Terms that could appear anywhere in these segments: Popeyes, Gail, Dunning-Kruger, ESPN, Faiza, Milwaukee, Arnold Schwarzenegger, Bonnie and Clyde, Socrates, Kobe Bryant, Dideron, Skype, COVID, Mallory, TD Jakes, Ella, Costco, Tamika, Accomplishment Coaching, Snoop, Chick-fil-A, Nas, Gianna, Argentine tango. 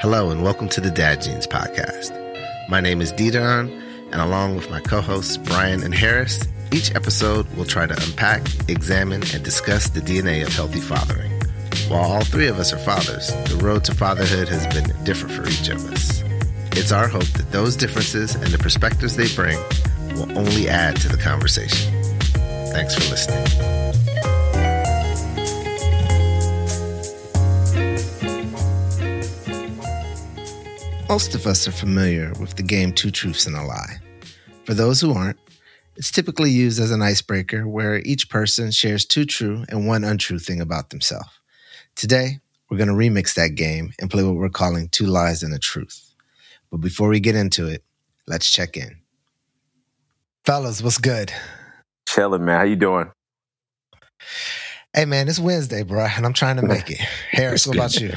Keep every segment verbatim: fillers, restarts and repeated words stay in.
Hello and welcome to the Dad Jeans Podcast. My name is Dideron, and along with my co-hosts Brian and Harris, each episode we'll try to unpack, examine, and discuss the D N A of healthy fathering. While all three of us are fathers, the road to fatherhood has been different for each of us. It's our hope that those differences and the perspectives they bring will only add to the conversation. Thanks for listening. Most of us are familiar with the game Two Truths and a Lie. For those who aren't, it's typically used as an icebreaker where each person shares two true and one untrue thing about themselves. Today, we're going to remix that game and play what we're calling Two Lies and a Truth. But before we get into it, let's check in. Fellas, what's good? Chilling, man. How you doing? Hey, man, it's Wednesday, bro, and I'm trying to make it. Harris, what about you?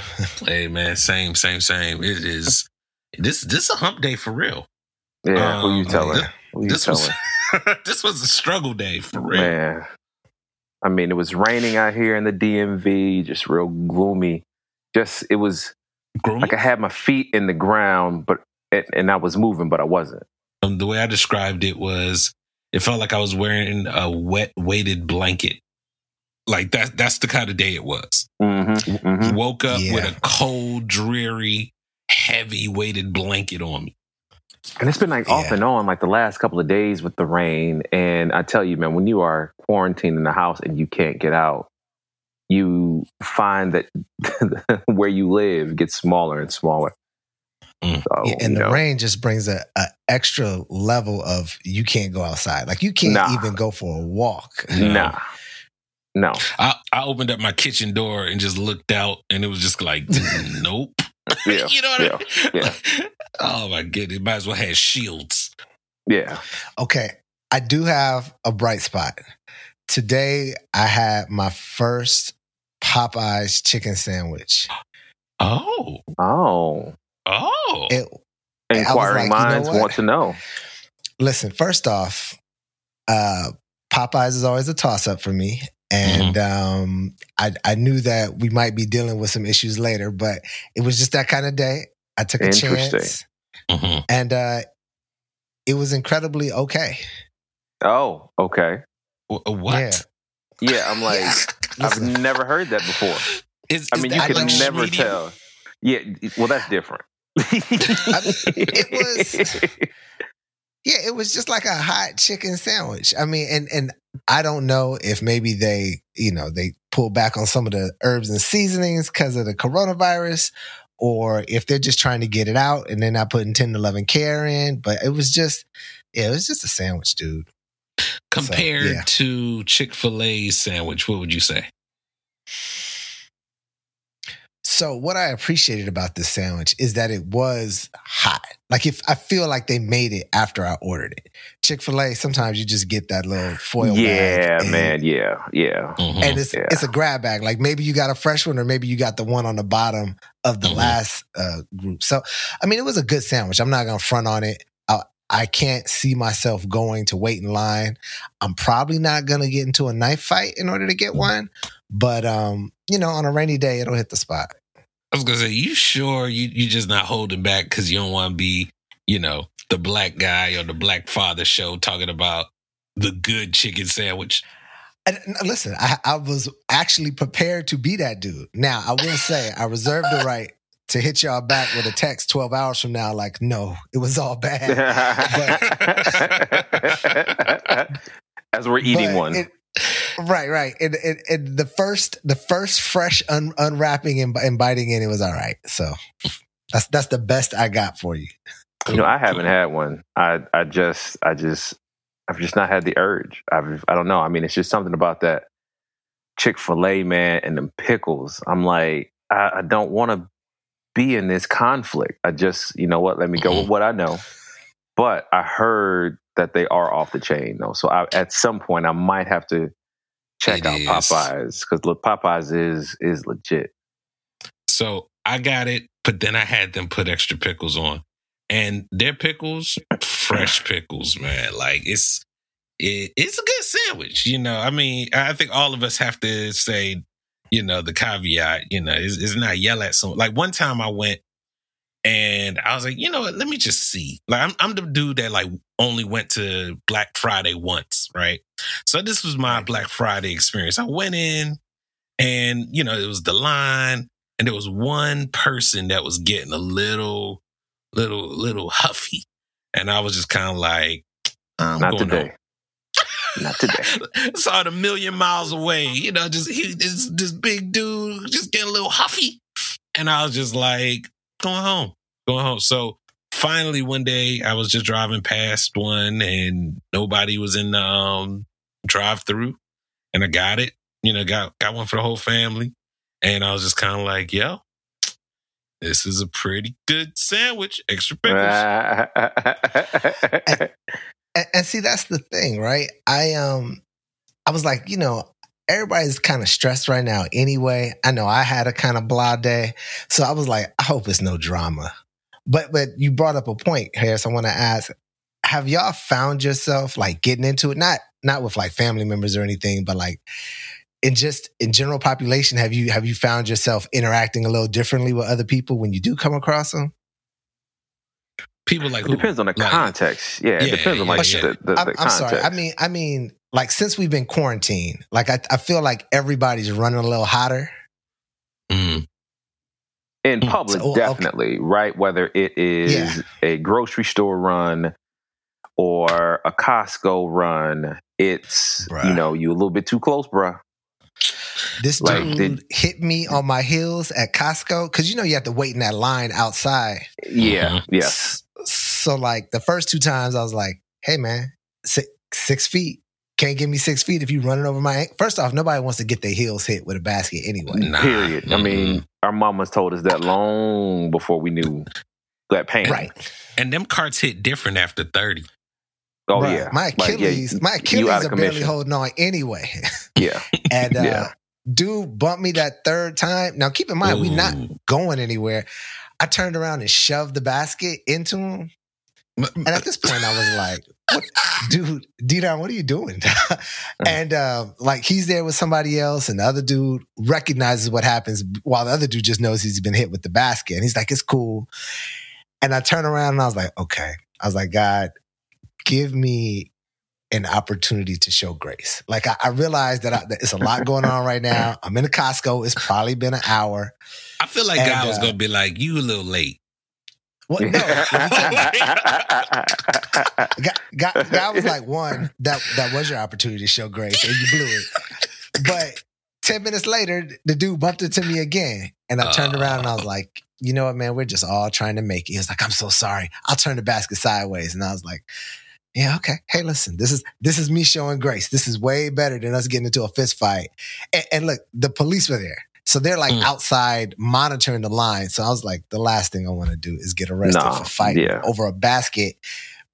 Hey, man, same, same, same. It is... This this a hump day for real. Yeah, um, who you telling? This, who you this telling? Was, this was a struggle day for real. Man, I mean, it was raining out here in the D M V, just real gloomy. Just it was gloomy? Like I had my feet in the ground, but and, and I was moving, but I wasn't. Um, the way I described it was, it felt like I was wearing a wet, weighted blanket. Like that. That's the kind of day it was. Mm-hmm, mm-hmm. Woke up yeah. with a cold, dreary, heavy weighted blanket on me. And it's been like yeah. off and on like the last couple of days with the rain. And I tell you, man, when you are quarantined in the house and you can't get out, you find that where you live gets smaller and smaller. Mm. So, yeah, and the know. rain just brings a, a extra level of you can't go outside. Like you can't nah. even go for a walk. Nah. No. I, I opened up my kitchen door and just looked out and it was just like, nope. Yeah, you know what yeah, I mean? Yeah. Oh my goodness. Might as well have shields. Yeah. Okay. I do have a bright spot. Today I had my first Popeyes chicken sandwich. Oh. Oh. Oh. It, Inquiring like, minds you know want to know. Listen, first off, uh, Popeyes is always a toss-up for me. And mm-hmm. um, I, I knew that we might be dealing with some issues later, but it was just that kind of day. I took a chance. Mm-hmm. And uh, it was incredibly okay. Oh, okay. W- what? Yeah, yeah I'm like, yeah. I've never heard that before. Is, I mean, is you can like never medium? Tell. Yeah, well, that's different. I mean, it was... Yeah, it was just like a hot chicken sandwich. I mean, and and I don't know if maybe they, you know, they pull back on some of the herbs and seasonings because of the coronavirus, or if they're just trying to get it out and they're not putting ten to eleven care in. But it was just, yeah, it was just a sandwich, dude. Compared so, yeah. to Chick-fil-A's sandwich, what would you say? So what I appreciated about this sandwich is that it was hot. Like if I feel like they made it after I ordered it. Chick-fil-A, sometimes you just get that little foil yeah, bag. Yeah, man. Yeah, yeah. Mm-hmm. And it's yeah. it's a grab bag. Like maybe you got a fresh one or maybe you got the one on the bottom of the mm-hmm. last uh, group. So, I mean, it was a good sandwich. I'm not going to front on it. I, I can't see myself going to wait in line. I'm probably not going to get into a knife fight in order to get mm-hmm. one. But, um, you know, on a rainy day, it'll hit the spot. I was going to say, you sure you, you just not holding back because you don't want to be, you know, the black guy or the black father show talking about the good chicken sandwich? And, listen, I, I was actually prepared to be that dude. Now, I will say I reserve the right to hit y'all back with a text twelve hours from now like, no, it was all bad. But, as we're eating one. It, Right, right. And, and, and the first, the first fresh un, unwrapping and, and biting in, it was all right. So that's that's the best I got for you. You know, I haven't had one. I, I just, I just, I've just not had the urge. I've, I don't know. I mean, it's just something about that Chick-fil-A, man, and them pickles. I'm like, I, I don't want to be in this conflict. I just, you know what? Let me go with what I know. But I heard that they are off the chain, though. So I, at some point, I might have to check it out is. Popeyes because look, Popeyes is is legit. So I got it, but then I had them put extra pickles on, and their pickles, fresh pickles, man. Like it's it, it's a good sandwich, you know. I mean, I think all of us have to say, you know, the caveat, you know, is not yell at someone. Like one time I went And I was like, you know what? Let me just see. Like, I'm, I'm the dude that like only went to Black Friday once, right? So this was my Black Friday experience. I went in, and you know, it was the line, and there was one person that was getting a little, little, little huffy, and I was just kind of like, I'm not going today. Home. Not today. Saw it a million miles away. You know, just he, this, this big dude just getting a little huffy, and I was just like. Going home, going home. So finally, one day I was just driving past one, and nobody was in the um, drive-through, and I got it. You know, got got one for the whole family, and I was just kind of like, "Yo, this is a pretty good sandwich, extra pickles." and, and, and see, that's the thing, right? I um, I was like, you know. Everybody's kind of stressed right now anyway. I know I had a kind of blah day. So I was like, I hope it's no drama. But but you brought up a point, Harris. I want to ask, have y'all found yourself like getting into it? Not not with like family members or anything, but like in just in general population, have you have you found yourself interacting a little differently with other people when you do come across them? People like who? It depends on the like, context. Yeah, yeah, it depends on like yeah. the, the, the I'm, I'm context. Sorry. I mean, I mean. Like, since we've been quarantined, like, I, I feel like everybody's running a little hotter. Mm. In public, so, definitely, okay. Right? Whether it is yeah. a grocery store run or a Costco run, it's, bruh. You know, you a little bit too close, bruh. This like, dude did, hit me on my heels at Costco, because, you know, you have to wait in that line outside. Yeah, mm-hmm. yeah. So, so, like, the first two times I was like, hey, man, six, six feet. Can't give me six feet if you running over my ankle. First off, nobody wants to get their heels hit with a basket anyway. Nah. Period. Mm-hmm. I mean, our mamas told us that long before we knew that pain. Right. And them carts hit different after thirty. Oh, right. Yeah. My Achilles, like, yeah, my Achilles are commission. Barely holding on anyway. Yeah. and uh, yeah. dude bumped me that third time. Now, keep in mind, Ooh. We not going anywhere. I turned around and shoved the basket into him. And at this point, I was like, what, dude, Dideron, what are you doing? and uh, like he's there with somebody else, and the other dude recognizes what happens while the other dude just knows he's been hit with the basket. And he's like, it's cool. And I turn around and I was like, okay. I was like, God, give me an opportunity to show grace. Like I, I realized that, I, that it's a lot going on right now. I'm in a Costco. It's probably been an hour. I feel like and, God was uh, going to be like, you a little late. What? No. God, God, God was like, one, that, that was your opportunity to show grace, and you blew it. But ten minutes later, the dude bumped into me again, and I turned uh, around, and I was like, you know what, man, we're just all trying to make it. He was like, I'm so sorry. I'll turn the basket sideways. And I was like, yeah, okay. Hey, listen, this is this is me showing grace. This is way better than us getting into a fist fight. And, and look, the police were there. So they're like mm. outside monitoring the line. So I was like, the last thing I want to do is get arrested nah, for fighting yeah. over a basket.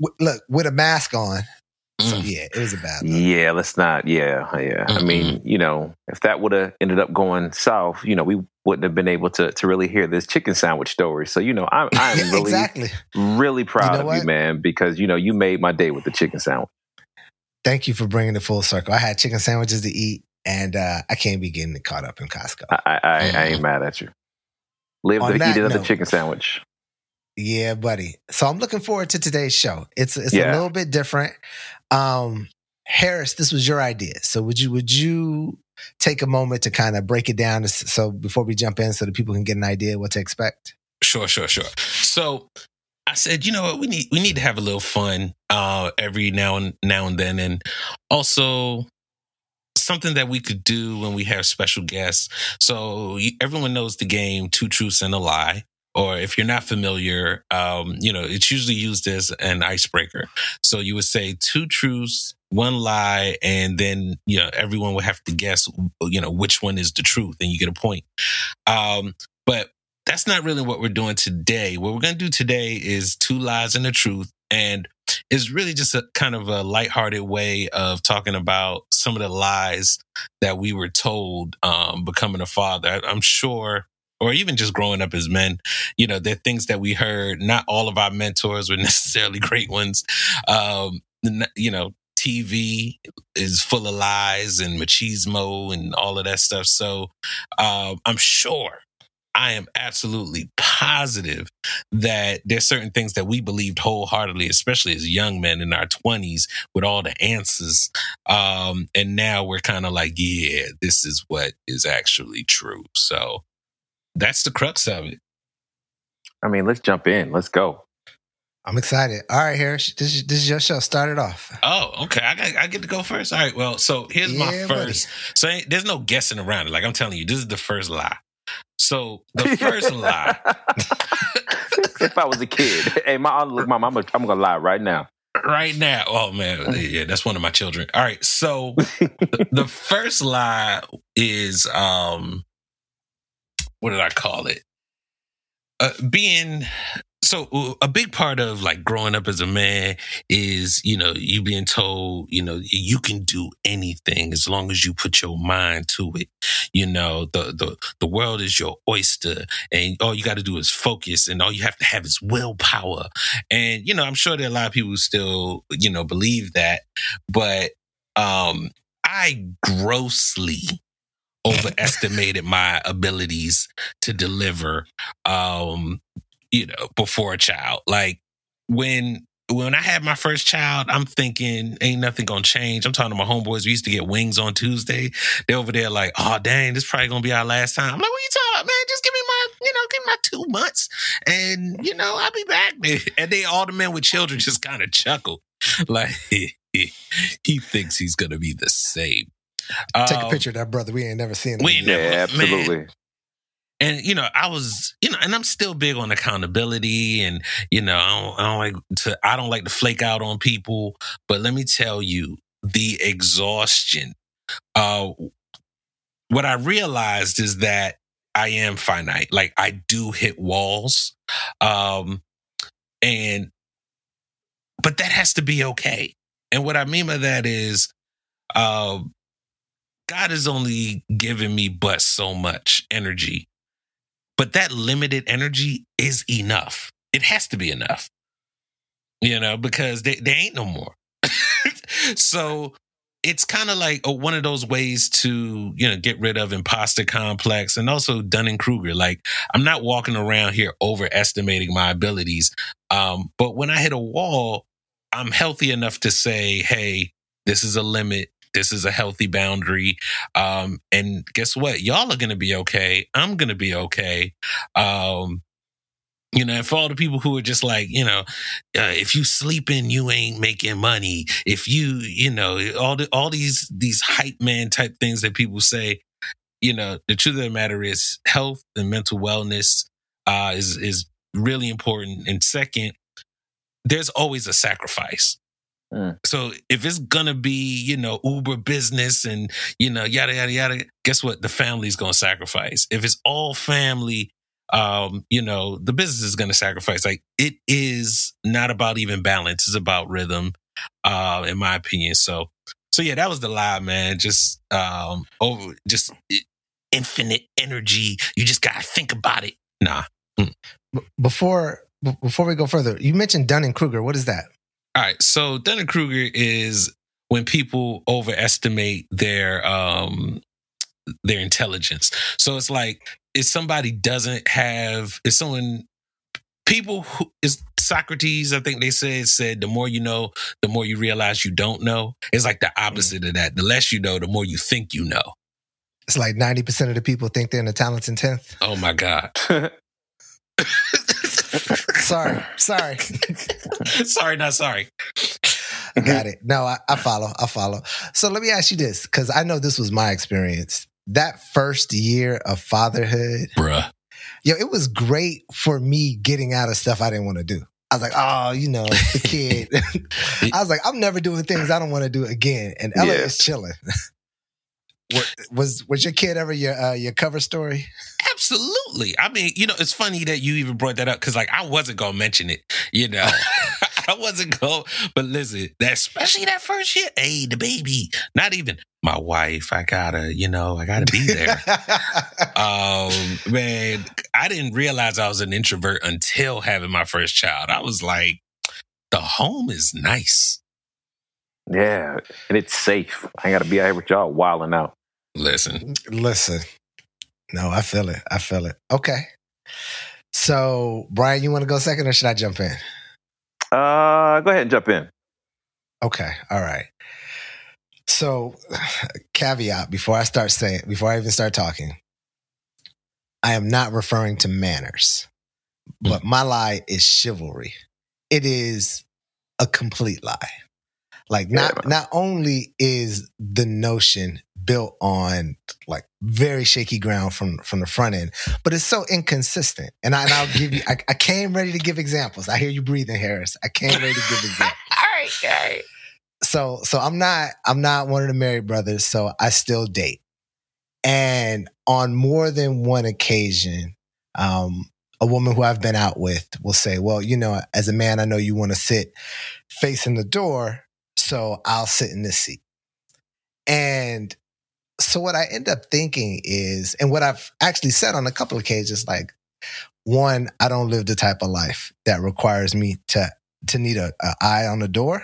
W- look, with a mask on. Mm. So yeah, it was a bad look. Yeah, let's not. Yeah, yeah. Mm-hmm. I mean, you know, if that would have ended up going south, you know, we wouldn't have been able to to really hear this chicken sandwich story. So, you know, I'm, I'm yeah, really, exactly. really proud you know of what? you, man, because, you know, you made my day with the chicken sandwich. Thank you for bringing it full circle. I had chicken sandwiches to eat. And uh, I can't be getting caught up in Costco. I, I, I ain't mad at you. Live to eat another note, chicken sandwich. Yeah, buddy. So I'm looking forward to today's show. It's it's yeah. a little bit different. Um, Harris, this was your idea. So would you would you take a moment to kind of break it down? So before we jump in, so that people can get an idea what to expect. Sure, sure, sure. So I said, you know what, we need we need to have a little fun uh, every now and now and then, and also. Something that we could do when we have special guests. So everyone knows the game Two Truths and a Lie, or if you're not familiar, um, you know, it's usually used as an icebreaker. So you would say two truths, one lie, and then, you know, everyone would have to guess, you know, which one is the truth, and you get a point. Um, but that's not really what we're doing today. What we're going to do today is two lies and a truth. And it's really just a kind of a lighthearted way of talking about some of the lies that we were told um, becoming a father. I, I'm sure, or even just growing up as men, you know, there are things that we heard. Not all of our mentors were necessarily great ones. Um, you know, T V is full of lies and machismo and all of that stuff. So um, I'm sure. I am absolutely positive that there's certain things that we believed wholeheartedly, especially as young men in our twenties with all the answers. Um, and now we're kind of like, yeah, this is what is actually true. So that's the crux of it. I mean, let's jump in. Let's go. I'm excited. All right, Harris, this is, this is your show. Start it off. Oh, okay. I, got, I get to go first? All right. Well, so here's yeah, my first. Buddy. So there's no guessing around it. Like I'm telling you, this is the first lie. So the first lie. If I was a kid, hey, my aunt, look, mom, I'm going to lie right now. Right now. Oh, man. Yeah, that's one of my children. All right. So the, the first lie is, um, what did I call it? Uh, being... So a big part of like growing up as a man is, you know, you being told, you know, you can do anything as long as you put your mind to it. You know, the the, the world is your oyster and all you got to do is focus and all you have to have is willpower. And, you know, I'm sure there are a lot of people who still, you know, believe that. But um, I grossly overestimated my abilities to deliver. Um You know, before a child, like when when I had my first child, I'm thinking ain't nothing gonna change. I'm talking to my homeboys. We used to get wings on Tuesday. They're over there like, oh dang, this probably gonna be our last time. I'm like, what are you talking about, man? Just give me my, you know, give me my two months, and you know, I'll be back. And they all the men with children just kind of chuckle, like he thinks he's gonna be the same. Take um, a picture of that brother. We ain't never seen him. We ain't never, yeah, absolutely. Man. And, you know, I was, you know, and I'm still big on accountability and, you know, I don't, I don't like to, I don't like to flake out on people, but let me tell you the exhaustion. Uh, what I realized is that I am finite. Like I do hit walls. Um, and, but that has to be okay. And what I mean by that is, uh, God has only given me but so much energy. But that limited energy is enough. It has to be enough, you know, because they, they ain't no more. So it's kind of like a, one of those ways to, you know, get rid of imposter complex and also Dunning-Kruger. Like I'm not walking around here overestimating my abilities. Um, but when I hit a wall, I'm healthy enough to say, hey, this is a limit. This is a healthy boundary. Um, and guess what? Y'all are going to be okay. I'm going to be okay. Um, you know, and for all the people who are just like, you know, uh, if you sleeping, you ain't making money. If you, you know, all the, all these, these hype man type things that people say, you know, the truth of the matter is health and mental wellness uh, is, is really important. And second, there's always a sacrifice. Mm. So if it's going to be, you know, Uber business and, you know, yada, yada, yada, guess what? The family's going to sacrifice. If it's all family, um, you know, the business is going to sacrifice. Like it is not about even balance. It's about rhythm, uh, in my opinion. So, so yeah, that was the lie, man. Just, um, over, just infinite energy. You just got to think about it. Nah. Mm. Before, before we go further, you mentioned Dunning-Kruger. What is that? All right, so Dunning-Kruger is when people overestimate their um, their intelligence. So it's like if somebody doesn't have, if someone, people who is Socrates, I think they said said the more you know, the more you realize you don't know. It's like the opposite of that. The less you know, the more you think you know. It's like ninety percent of the people think they're in the talents in tenth. Oh my God. Sorry, sorry. Sorry, not sorry. Got it. No, I, I follow. I follow. So let me ask you this, because I know this was my experience. That first year of fatherhood, bruh. Yo, it was great for me getting out of stuff I didn't want to do. I was like, oh, you know, the kid. I was like, I'm never doing things I don't want to do again. And Ella yeah. is chilling. Was, was was your kid ever your uh, your cover story? Absolutely. I mean, you know, it's funny that you even brought that up because, like, I wasn't gonna mention it. You know, I wasn't gonna. But listen, that especially that first year, hey, the baby. Not even my wife. I gotta, you know, I gotta be there. um, man, I didn't realize I was an introvert until having my first child. I was like, the home is nice. Yeah, and it's safe. I ain't gotta be out here with y'all wilding out. Listen. Listen. No, I feel it. I feel it. Okay. So, Brian, you want to go second or should I jump in? Uh, go ahead and jump in. Okay. All right. So, caveat, before I start saying, before I even start talking, I am not referring to manners, but my lie is chivalry. It is a complete lie. Like, not yeah, not only is the notion built on like very shaky ground from, from the front end, but it's so inconsistent. And, I, and I'll give you, I, I came ready to give examples. I hear you breathing, Harris. I came ready to give examples. All right, all right. So, so I'm not, I'm not one of the married brothers. So I still date. And on more than one occasion, um, a woman who I've been out with will say, well, you know, as a man, I know you want to sit facing the door. So I'll sit in this seat. And so what I end up thinking is, and what I've actually said on a couple of occasions, like, one, I don't live the type of life that requires me to, to need a, a eye on the door.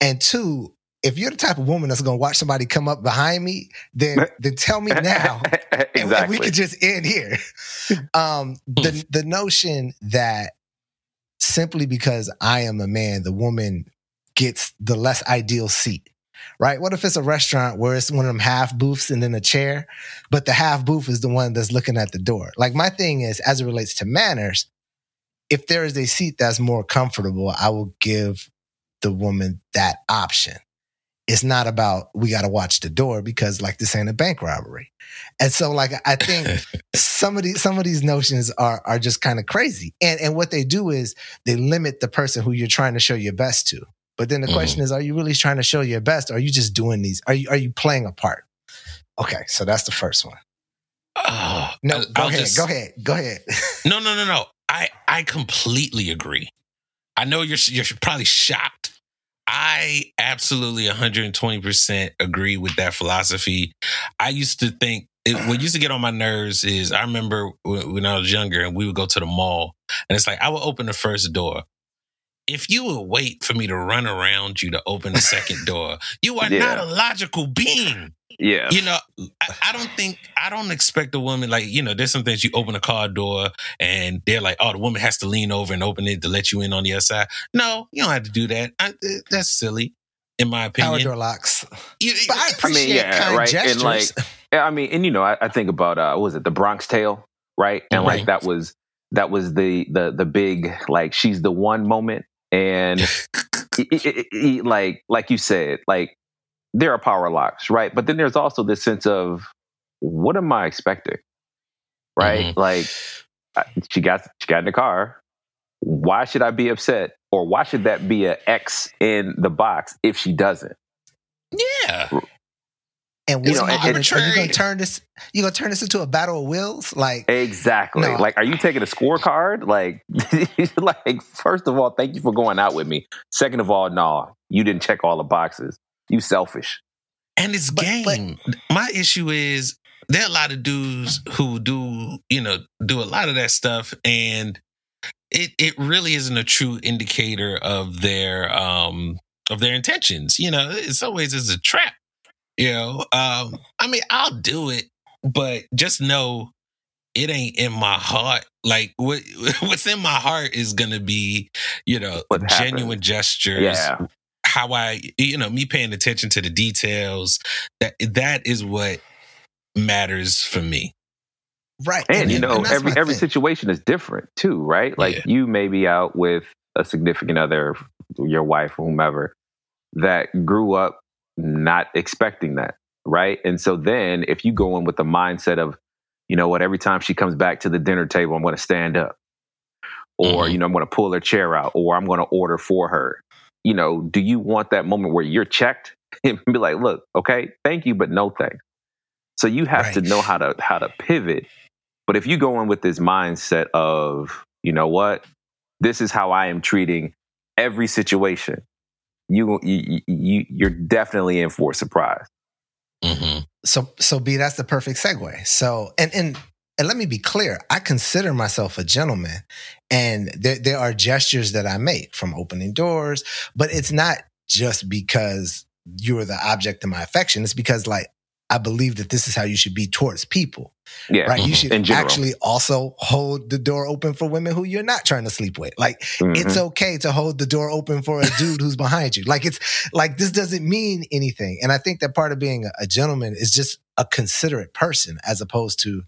And two, if you're the type of woman that's going to watch somebody come up behind me, then then tell me now. Exactly. And we could just end here. Um, the the notion that simply because I am a man, the woman gets the less ideal seat, right? What if it's a restaurant where it's one of them half booths and then a chair, but the half booth is the one that's looking at the door? Like, my thing is, as it relates to manners, if there is a seat that's more comfortable, I will give the woman that option. It's not about, we got to watch the door because, like, this ain't a bank robbery. And so, like, I think some of these, some of these notions are, are just kind of crazy. And, and what they do is they limit the person who you're trying to show your best to. But then the question mm-hmm. is, are you really trying to show your best? Or are you just doing these? Are you are you playing a part? Okay, so that's the first one. Uh, no, go I'll ahead, just, go ahead, go ahead. No, no, no, no. I, I completely agree. I know you're you're probably shocked. I absolutely one hundred twenty percent agree with that philosophy. I used to think, it, what used to get on my nerves is, I remember when I was younger and we would go to the mall and it's like, I would open the first door. If you would wait for me to run around you to open the second door, you are yeah. not a logical being. Yeah. You know, I, I don't think, I don't expect a woman, like, you know, there's some things you open a car door and they're like, oh, the woman has to lean over and open it to let you in on the other side. No, you don't have to do that. I, that's silly, in my opinion. Power door locks. You, but I appreciate I mean, yeah, kind right? gestures. And like, I mean, and you know, I, I think about, uh, what was it, The Bronx Tale, right? And right. like, that was, that was the, the, the big, like, she's the one moment. And it, it, it, like, like you said, like, there are power locks, right? But then there's also this sense of, what am I expecting, right? Mm-hmm. Like, I, she got she got in the car. Why should I be upset, or why should that be an X in the box if she doesn't? Yeah. And you know, and, and, and, are you gonna turn this? You gonna turn this into a battle of wills? Like, exactly. No. Like, are you taking a scorecard? Like, like, first of all, thank you for going out with me. Second of all, no, you didn't check all the boxes. You selfish. And it's but, game. But, my issue is, there are a lot of dudes who do, you know, do a lot of that stuff, and it it really isn't a true indicator of their um of their intentions. You know, in some ways, it's a trap. You know, um, I mean, I'll do it, but just know it ain't in my heart. Like, what what's in my heart is going to be, you know, what genuine happens. Gestures. Yeah. How I, you know, me paying attention to the details. That that is what matters for me. Right. And, and you know, and every every thing. Situation is different too, right? Like, yeah. you may be out with a significant other, your wife or whomever, that grew up not expecting that, right? And so then if you go in with the mindset of, you know what, every time she comes back to the dinner table, I'm going to stand up, or mm-hmm. you know, I'm going to pull her chair out, or I'm going to order for her. You know, do you want that moment where you're checked and be like, look, okay, thank you, but no thanks? So you have right. to know how to how to pivot. But if you go in with this mindset of, you know what, this is how I am treating every situation, You you you you're definitely in for a surprise. Mm-hmm. So so B, that's the perfect segue. So and and and let me be clear. I consider myself a gentleman, and there there are gestures that I make, from opening doors, but it's not just because you're the object of my affection. It's because, like, I believe that this is how you should be towards people. Yeah. Right. Mm-hmm. You should actually also hold the door open for women who you're not trying to sleep with. Like, mm-hmm. it's okay to hold the door open for a dude who's behind you. Like, it's like, this doesn't mean anything. And I think that part of being a, a gentleman is just a considerate person, as opposed to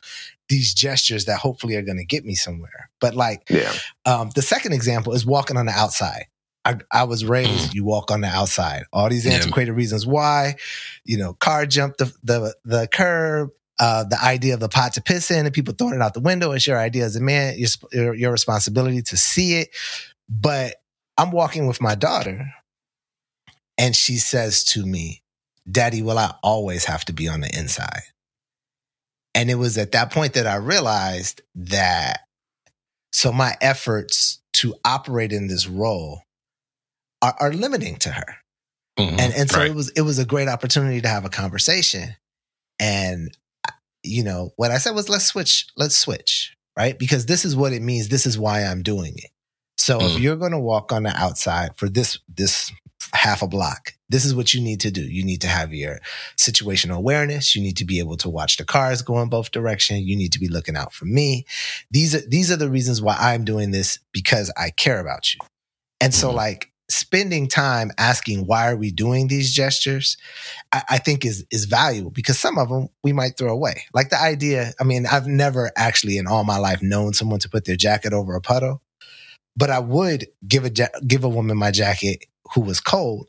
these gestures that hopefully are going to get me somewhere. But like, yeah. um, the second example is walking on the outside. I, I was raised, you walk on the outside. All these antiquated yeah. reasons why, you know, car jumped the the, the curb, uh, the idea of the pot to piss in and people throwing it out the window. It's your idea as a man, your, your responsibility to see it. But I'm walking with my daughter and she says to me, Daddy, will I always have to be on the inside? And it was at that point that I realized that, so my efforts to operate in this role Are, are limiting to her. Mm-hmm. And and so right. it was it was a great opportunity to have a conversation. And, you know, what I said was, let's switch, let's switch, right? Because this is what it means. This is why I'm doing it. So mm. if you're going to walk on the outside for this this half a block, this is what you need to do. You need to have your situational awareness. You need to be able to watch the cars go in both directions. You need to be looking out for me. These are, these are the reasons why I'm doing this, because I care about you. And so mm. like, spending time asking why are we doing these gestures, I, I think is is valuable, because some of them we might throw away. Like the idea, I mean, I've never actually in all my life known someone to put their jacket over a puddle, but I would give a give a woman my jacket who was cold.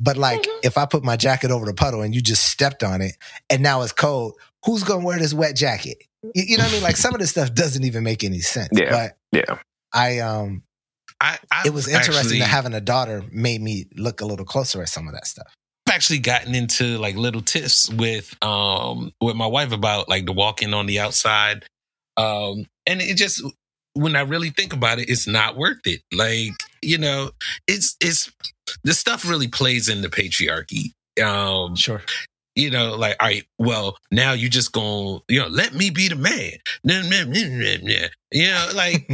But like, mm-hmm. if I put my jacket over the puddle and you just stepped on it and now it's cold, who's gonna wear this wet jacket? You, you know what I mean? Like, some of this stuff doesn't even make any sense. Yeah, but yeah, I um. I, I it was interesting actually, that having a daughter made me look a little closer at some of that stuff. I've actually gotten into like little tiffs with um with my wife about like the walking on the outside, um and it just, when I really think about it, it's not worth it. Like, you know, it's it's this stuff really plays into patriarchy. Um, sure. You know, like, all right, well, now you just gonna, you know, let me be the man. You know, like,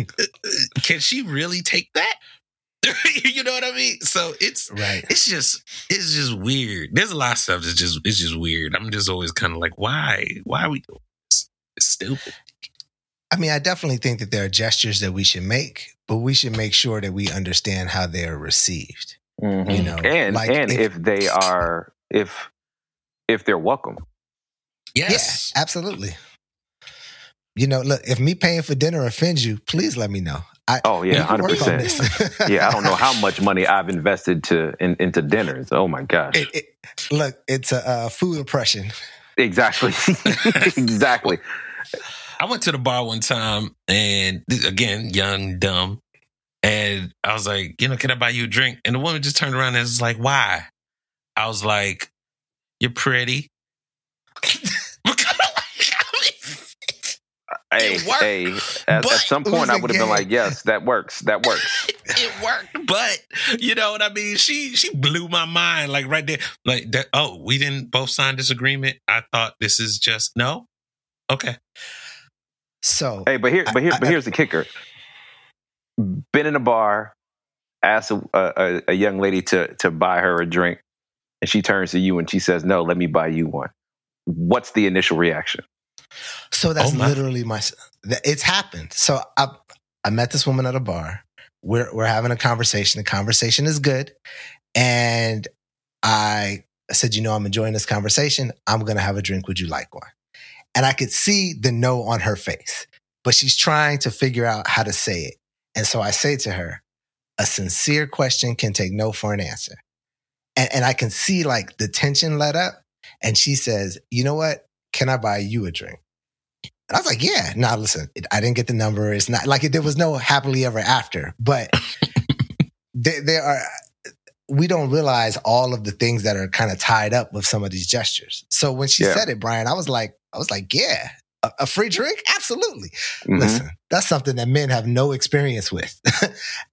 can she really take that? You know what I mean? So it's right. It's just it's just weird. There's a lot of stuff that's just it's just weird. I'm just always kind of like, why? Why are we doing this? It's stupid. I mean, I definitely think that there are gestures that we should make, but we should make sure that we understand how they are received. Mm-hmm. You know, and like and if, if they are if. If they're welcome. Yes. Yeah, absolutely. You know, look, if me paying for dinner offends you, please let me know. I, oh, yeah, one hundred percent. Yeah, I don't know how much money I've invested to in, into dinners. Oh, my gosh. It, it, look, it's a uh, food oppression. Exactly. Exactly. I went to the bar one time, and again, young, dumb, and I was like, you know, can I buy you a drink? And the woman just turned around and was like, why? I was like, you're pretty. Hey, worked, hey! At, at some point, I would have been like, "Yes, that works. That works." It worked, but you know what I mean. She she blew my mind, like right there, like that. Oh, we didn't both sign this agreement. I thought this is just no. Okay. So hey, but here, but here, I, I, but here's the kicker. Been in a bar, asked a, a, a young lady to to buy her a drink. And she turns to you and she says, no, let me buy you one. What's the initial reaction? So that's oh my. literally my, it's happened. So I I met this woman at a bar. We're, we're having a conversation. The conversation is good. And I said, you know, I'm enjoying this conversation. I'm going to have a drink. Would you like one? And I could see the no on her face, but she's trying to figure out how to say it. And so I say to her, a sincere question can take no for an answer. And, and I can see like the tension let up. And she says, you know what? Can I buy you a drink? And I was like, yeah. Now, listen, it, I didn't get the number. It's not like it, there was no happily ever after. But there, there are, we don't realize all of the things that are kind of tied up with some of these gestures. So when she yeah. said it, Brian, I was like, I was like, yeah. A, a free drink? Absolutely. Mm-hmm. Listen, that's something that men have no experience with.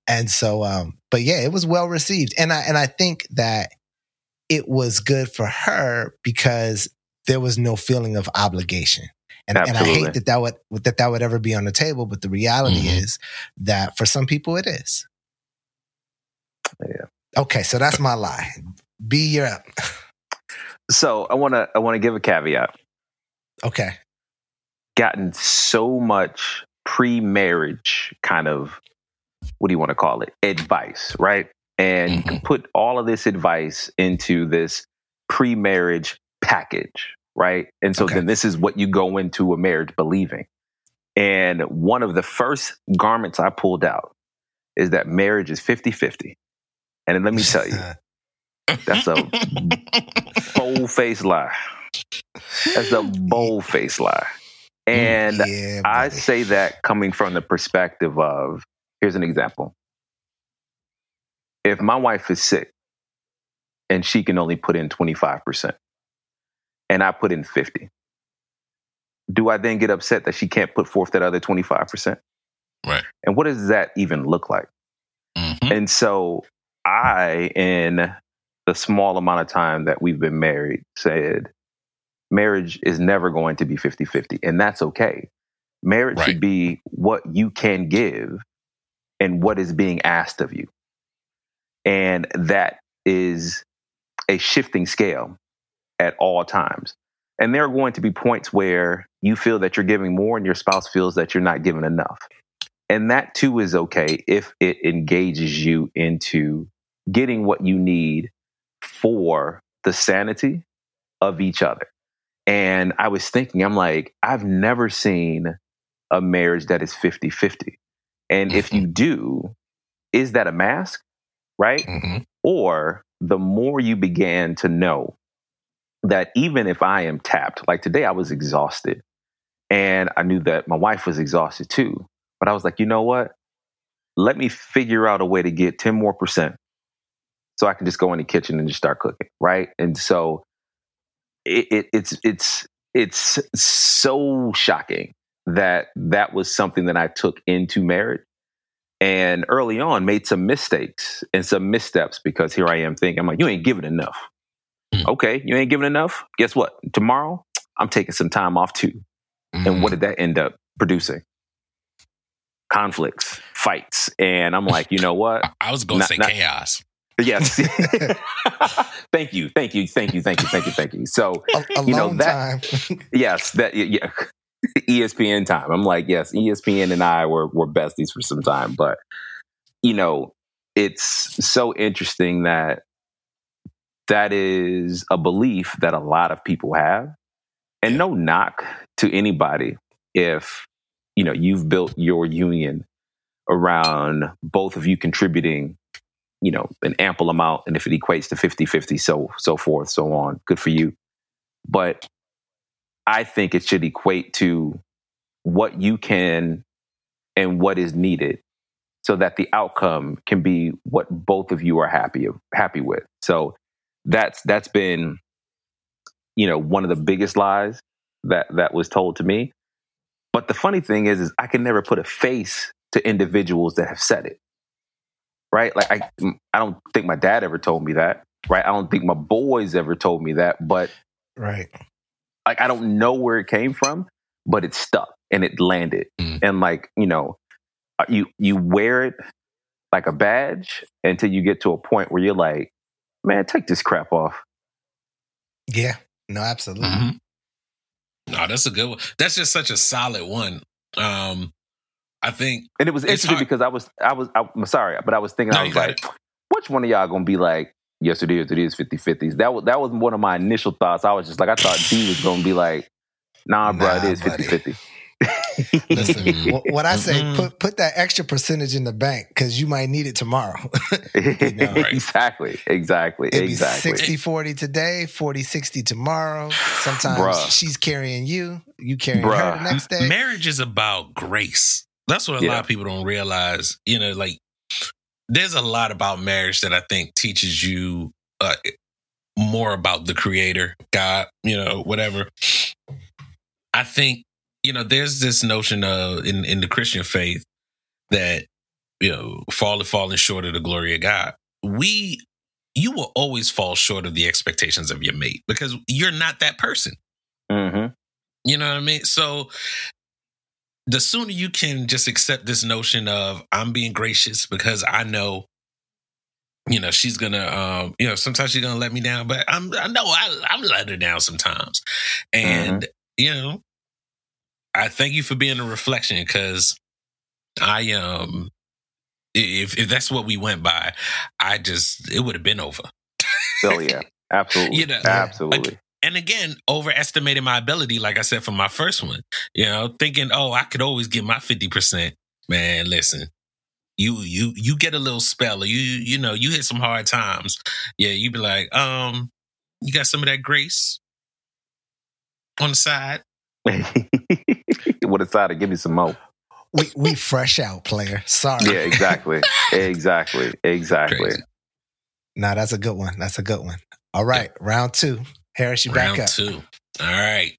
And so, um, but yeah, it was well received. And I, and I think that it was good for her because there was no feeling of obligation. And, and I hate that that would, that that would ever be on the table. But the reality mm-hmm. is that for some people it is. Yeah. Okay. So that's my lie. Be your, So I want to I want to give a caveat. Okay. Gotten so much pre-marriage kind of, what do you want to call it? Advice, right? And mm-hmm. you can put all of this advice into this pre-marriage package, right? And so okay. then this is what you go into a marriage believing. And one of the first garments I pulled out is that marriage is fifty-fifty. And then let me tell you, that's a bold-faced lie. That's a bold-faced lie. And yeah, I say that coming from the perspective of, here's an example. If my wife is sick and she can only put in twenty-five percent and I put in fifty, do I then get upset that she can't put forth that other twenty-five percent? Right. And what does that even look like? Mm-hmm. And so I, in the small amount of time that we've been married, said marriage is never going to be fifty-fifty, and that's okay. Marriage right. should be what you can give and what is being asked of you. And that is a shifting scale at all times. And there are going to be points where you feel that you're giving more and your spouse feels that you're not giving enough. And that too is okay if it engages you into getting what you need for the sanity of each other. And I was thinking, I'm like, I've never seen a marriage that is fifty-fifty. And mm-hmm. if you do, is that a mask, right? Mm-hmm. Or the more you began to know that even if I am tapped, like today I was exhausted and I knew that my wife was exhausted too. But I was like, you know what? Let me figure out a way to get ten more percent so I can just go in the kitchen and just start cooking, right? And so it, it, it's it's it's so shocking that that was something that I took into marriage and early on made some mistakes and some missteps because here I am thinking, I'm like, you ain't giving enough. Mm-hmm. Okay, you ain't giving enough? Guess what? Tomorrow, I'm taking some time off too. Mm-hmm. And what did that end up producing? Conflicts, fights. And I'm like, you know what? I was going to say not, chaos. Yes. Thank you. Thank you. Thank you. Thank you. Thank you. Thank you. So, a- you know, that, time. yes, that, yeah, E S P N time. I'm like, yes, E S P N and I were, were besties for some time. But, you know, it's so interesting that that is a belief that a lot of people have. And yeah. no knock to anybody if, you know, you've built your union around both of you contributing, you know, an ample amount. And if it equates to fifty-fifty, so so forth, so on, good for you. But I think it should equate to what you can and what is needed so that the outcome can be what both of you are happy happy with. So that's that's been, you know, one of the biggest lies that, that was told to me. But the funny thing is, is I can never put a face to individuals that have said it, right? Like, I I don't think my dad ever told me that, right? I don't think my boys ever told me that, but right, like, I don't know where it came from, but it stuck and it landed. Mm. And like, you know, you you wear it like a badge until you get to a point where you're like, man, take this crap off. Yeah, no, absolutely. Mm-hmm. No, that's a good one. That's just such a solid one. Um, I think, and it was interesting because I was, I was, I'm sorry, but I was thinking, no, I was like, which one of y'all gonna be like, yes, it is, it is fifty-fifties. That was that was one of my initial thoughts. I was just like, I thought D was gonna be like, nah, nah bro, it is fifty-fifty. Listen, what I say, mm-hmm. put put that extra percentage in the bank because you might need it tomorrow. You know? Right. Exactly, exactly, It'd exactly. sixty forty today, forty sixty tomorrow. Sometimes Bruh. she's carrying you, you carrying Bruh. her the next day. Marriage is about grace. That's what a yeah. lot of people don't realize. You know, like, there's a lot about marriage that I think teaches you uh, more about the Creator, God, you know, whatever. I think, you know, there's this notion of in, in the Christian faith that, you know, falling, falling short of the glory of God. We, you will always fall short of the expectations of your mate because you're not that person. Mm-hmm. You know what I mean? So the sooner you can just accept this notion of I'm being gracious because I know you know, she's going to, um, you know, sometimes she's going to let me down, but I'm, I know I, I'm let her down sometimes. And, mm-hmm. you know, I thank you for being a reflection, because I, um, if, if that's what we went by, I just, it would have been over. Oh, yeah. Absolutely. You know, absolutely. Like, and again, overestimating my ability, like I said, for my first one, you know, thinking, oh, I could always get my fifty percent. Man, listen, you, you, you get a little spell, or you, you know, you hit some hard times. Yeah. You be like, um, you got some of that grace on the side. What a side to give me some more. We, we fresh out, player. Sorry. Yeah, exactly. exactly. Exactly. Crazy. Nah, that's a good one. That's a good one. All right. Yeah. Round two. Harris, you back up. Round two. All right.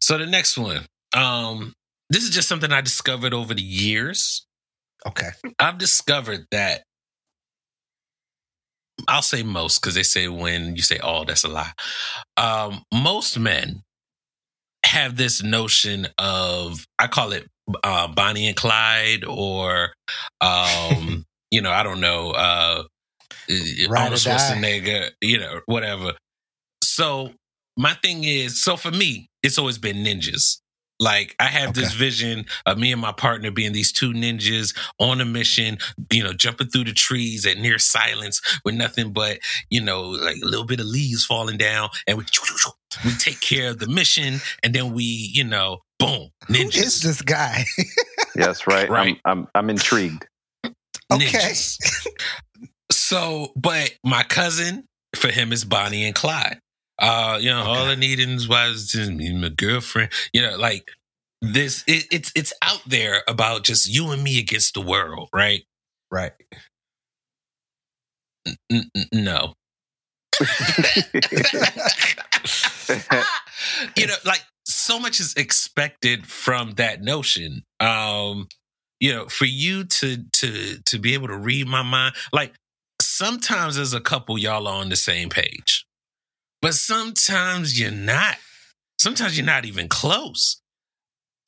So the next one. Um, this is just something I discovered over the years. Okay. I've discovered that, I'll say most, because they say when you say all, that's a lie. Um, most men have this notion of, I call it uh, Bonnie and Clyde, or, um, you know, I don't know, uh, Arnold Schwarzenegger, you know, whatever. So my thing is, so for me, it's always been ninjas. Like, I have okay. this vision of me and my partner being these two ninjas on a mission, you know, jumping through the trees at near silence with nothing but, you know, like a little bit of leaves falling down, and we we take care of the mission, and then we, you know, boom, ninjas. Who is this guy? Yes, right. right. I'm, I'm I'm intrigued. Okay. So, but my cousin, for him, is Bonnie and Clyde. Uh, you know, okay. all I need is was my girlfriend. You know, like this. It, it's it's out there about just you and me against the world, right? Right. N- n- no. You know, like so much is expected from that notion. Um, you know, for you to to to be able to read my mind, like. Sometimes as a couple, y'all are on the same page, but sometimes you're not. Sometimes you're not even close.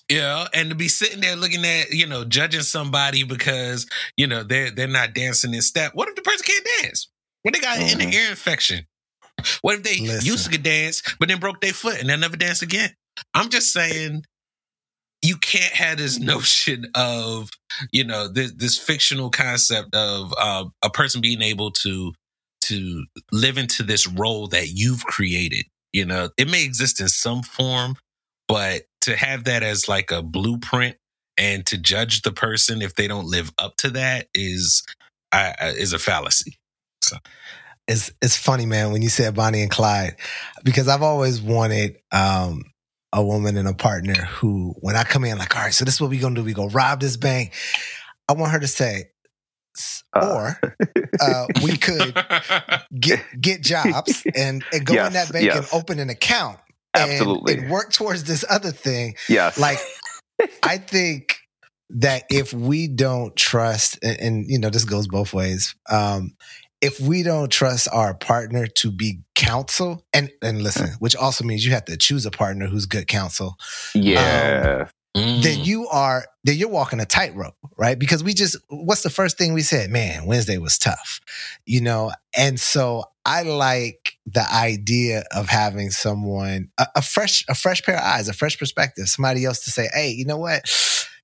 You know, and to be sitting there looking at, you know, judging somebody because, you know, they're, they're not dancing in step. What if the person can't dance? What if they got mm-hmm. an ear infection? What if they Listen. used to dance, but then broke their foot and they'll never dance again? I'm just saying, you can't have this notion of, you know, this, this fictional concept of uh, a person being able to to live into this role that you've created. You know, it may exist in some form, but to have that as like a blueprint and to judge the person if they don't live up to that is I, is a fallacy. So. It's it's funny, man, when you said Bonnie and Clyde, because I've always wanted. Um, A woman and a partner who, when I come in, like, all right, so this is what we're gonna do. We go rob this bank. I want her to say, or uh, we could get get jobs and, and go yes, in that bank yes. and open an account. Absolutely, and, and work towards this other thing. Yes, like I think that if we don't trust, and, and you know, this goes both ways. Um, If we don't trust our partner to be counsel, and, and listen, which also means you have to choose a partner who's good counsel. Yeah. Um, mm. Then you are, then you're walking a tightrope, right? Because we just, what's the first thing we said? Man, Wednesday was tough, you know? And so I like the idea of having someone, a, a fresh, a fresh pair of eyes, a fresh perspective, somebody else to say, hey, you know what?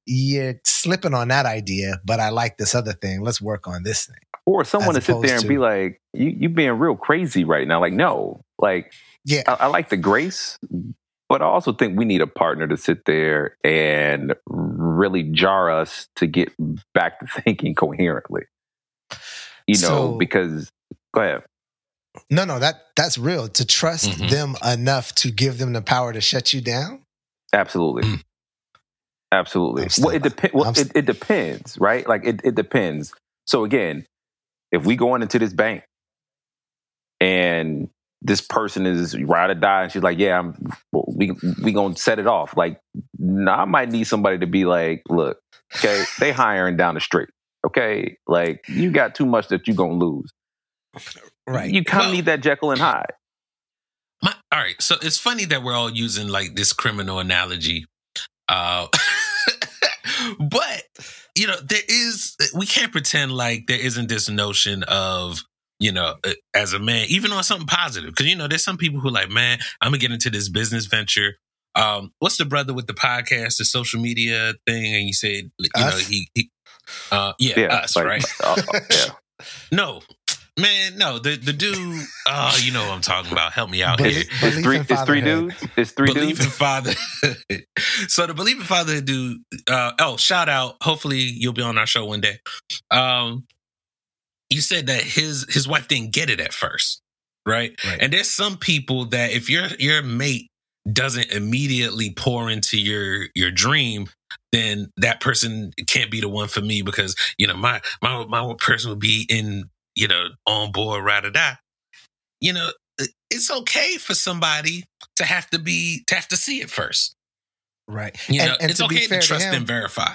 You're slipping on that idea, but I like this other thing. Let's work on this thing. Or someone to sit there and to, be like, you, you being real crazy right now. Like, no, like, yeah, I, I like the grace, but I also think we need a partner to sit there and really jar us to get back to thinking coherently. You know, so, because, go ahead. No, no, that that's real. To trust mm-hmm. them enough to give them the power to shut you down? Absolutely. Mm. Absolutely. Well, it, dep- well it, it depends, right? Like, it, it depends. So again, if we going into this bank and this person is ride or die, and she's like, yeah, I'm, we we going to set it off. Like, nah, I might need somebody to be like, look, okay, they hiring down the street. Okay. Like, you got too much that you going to lose. Right. You kind of well, need that Jekyll and Hyde. My, all right. So it's funny that we're all using like this criminal analogy. Uh, But, you know, there is, we can't pretend like there isn't this notion of, you know, as a man, even on something positive. Because, you know, there's some people who are like, man, I'm going to get into this business venture. Um, what's the brother with the podcast, the social media thing? And you said, you us? know, he, he uh, yeah, yeah, us, like, right? Uh, yeah. No, man, no, the the dude, uh, you know what I'm talking about. Help me out Be- here. It's three, it's three dudes. It's three Believe dudes. In fatherhood. So the Believe in Fatherhood dude, uh, oh, shout out. Hopefully you'll be on our show one day. Um, you said that his, his wife didn't get it at first, right? right? And there's some people that if your your mate doesn't immediately pour into your your dream, then that person can't be the one for me because, you know, my my my person would be in, you know, on board, ride or die. You know, it's okay for somebody to have to be, to have to see it first. Right. You and, know, and it's to okay to trust to him, and verify.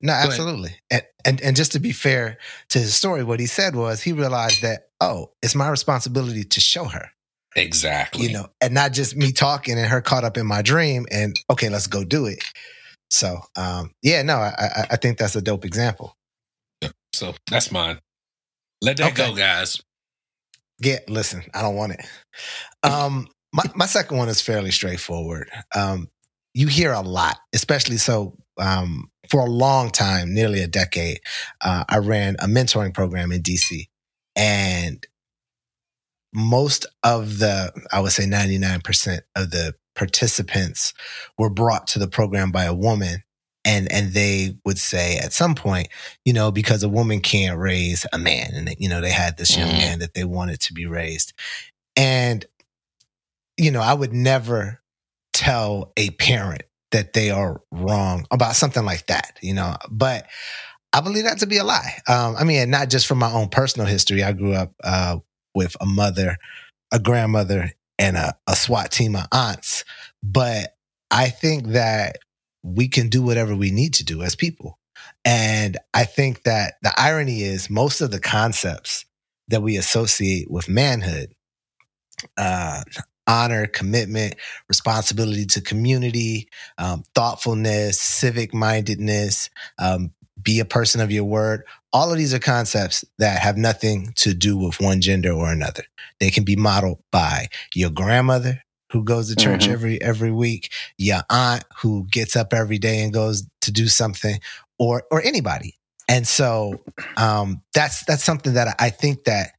No, absolutely. And, and and just to be fair to his story, what he said was he realized that, oh, it's my responsibility to show her. Exactly. You know, and not just me talking and her caught up in my dream and, okay, let's go do it. So, um, yeah, no, I, I think that's a dope example. So that's mine. Let that okay. go, guys. Yeah, listen, I don't want it. Um, my, my second one is fairly straightforward. Um, you hear a lot, especially so um, for a long time, nearly a decade, uh, I ran a mentoring program in D C. And most of the, I would say ninety-nine percent of the participants were brought to the program by a woman. And and they would say at some point, you know, because a woman can't raise a man. And, you know, they had this young mm-hmm. man that they wanted to be raised. And, you know, I would never tell a parent that they are wrong about something like that, you know. But I believe that to be a lie. Um, I mean, and not just from my own personal history. I grew up uh, with a mother, a grandmother, and a, a SWAT team of aunts. But I think that we can do whatever we need to do as people. And I think that the irony is most of the concepts that we associate with manhood, uh, honor, commitment, responsibility to community, um, thoughtfulness, civic-mindedness, um, be a person of your word, all of these are concepts that have nothing to do with one gender or another. They can be modeled by your grandmother, who goes to church mm-hmm. every every week, your aunt who gets up every day and goes to do something, or or anybody. And so um, that's that's something that I think that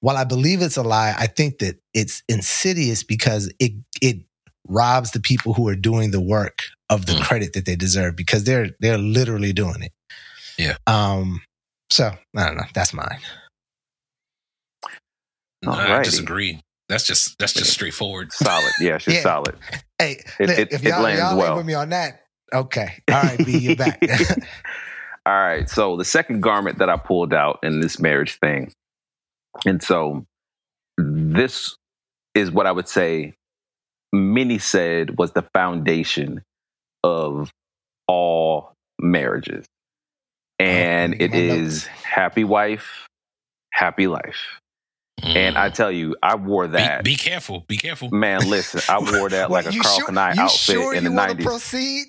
while I believe it's a lie, I think that it's insidious because it it robs the people who are doing the work of the mm. credit that they deserve because they're they're literally doing it. Yeah. Um. So I don't know. That's mine. No, I disagree. That's just that's just straightforward. Solid. Yeah, it's just yeah. solid. Hey, it, look, it, if y'all, it lands y'all well. with me on that, okay. All right, B, you're back. All right. So the second garment that I pulled out in this marriage thing, and so this is what I would say many said was the foundation of all marriages. And oh, it is happy wife, happy life. And I tell you, I wore that. Be, be careful. Be careful. Man, listen, I wore that like a Carl Kanai sure, outfit sure in the nineties. Proceed?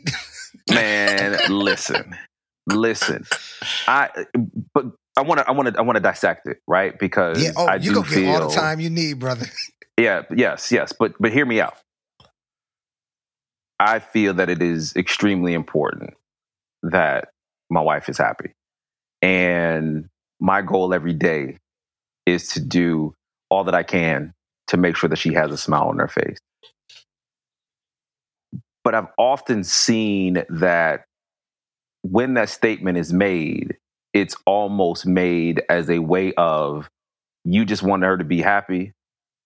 Man, listen. Listen. I but I want to I want to I want to dissect it, right? Because yeah, oh, I you do feel get all the time you need, brother. Yeah, yes, yes, but but hear me out. I feel that it is extremely important that my wife is happy. And my goal every day is to do all that I can to make sure that she has a smile on her face. But I've often seen that when that statement is made, it's almost made as a way of, you just want her to be happy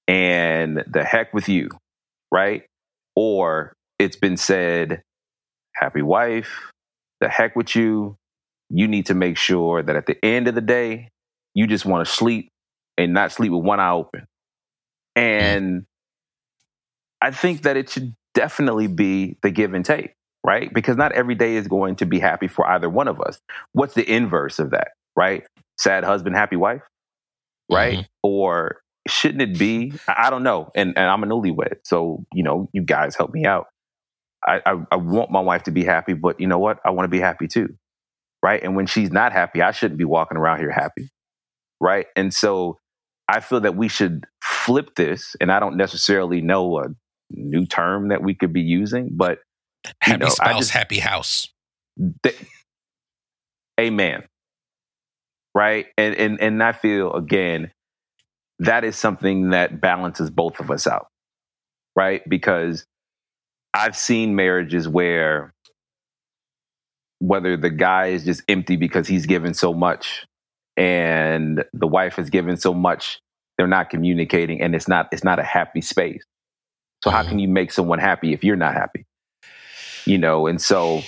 and the heck with you, right? Or it's been said, happy wife, the heck with you. You need to make sure that at the end of the day, you just want to sleep and not sleep with one eye open. And I think that it should definitely be the give and take, right? Because not every day is going to be happy for either one of us. What's the inverse of that, right? Sad husband, happy wife, right? Mm-hmm. Or shouldn't it be? I don't know. And, and I'm a newlywed, so, you know, you guys help me out. I, I, I want my wife to be happy, but you know what? I want to be happy too, right? And when she's not happy, I shouldn't be walking around here happy, right? And so I feel that we should flip this, and I don't necessarily know a new term that we could be using, but happy know, spouse, just, happy house. Th- Amen. Right? And, and and I feel, again, that is something that balances both of us out, right? Because I've seen marriages where whether the guy is just empty because he's given so much and the wife has given so much, they're not communicating, and it's not it's not a happy space. So mm-hmm. how can you make someone happy if you're not happy? You know, and so...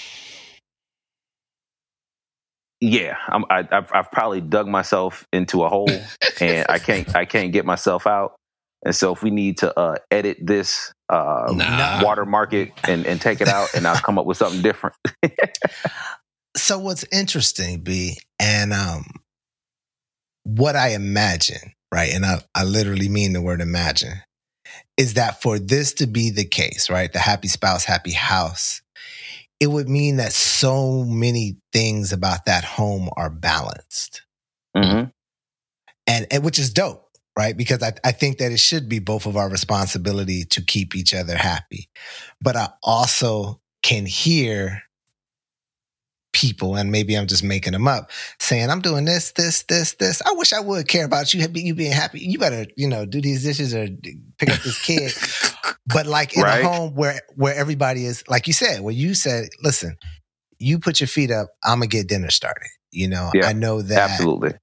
Yeah, I'm, I, I've, I've probably dug myself into a hole, and I can't, I can't get myself out. And so, if we need to uh, edit this uh, nah. watermark it and, and take it out, and I'll come up with something different. So, what's interesting, B, and um, what I imagine, right, and I, I literally mean the word imagine, is that for this to be the case, right, the happy spouse, happy house. It would mean that so many things about that home are balanced. Mm-hmm. And, and which is dope, right? Because I, I think that it should be both of our responsibility to keep each other happy. But I also can hear people, and maybe I'm just making them up, saying, I'm doing this, this, this, this. I wish I would care about you, you being happy. You better, you know, do these dishes or pick up this kid. But like in right. a home where, where everybody is, like you said, where you said, listen, you put your feet up, I'm going to get dinner started. You know, yeah, I know that absolutely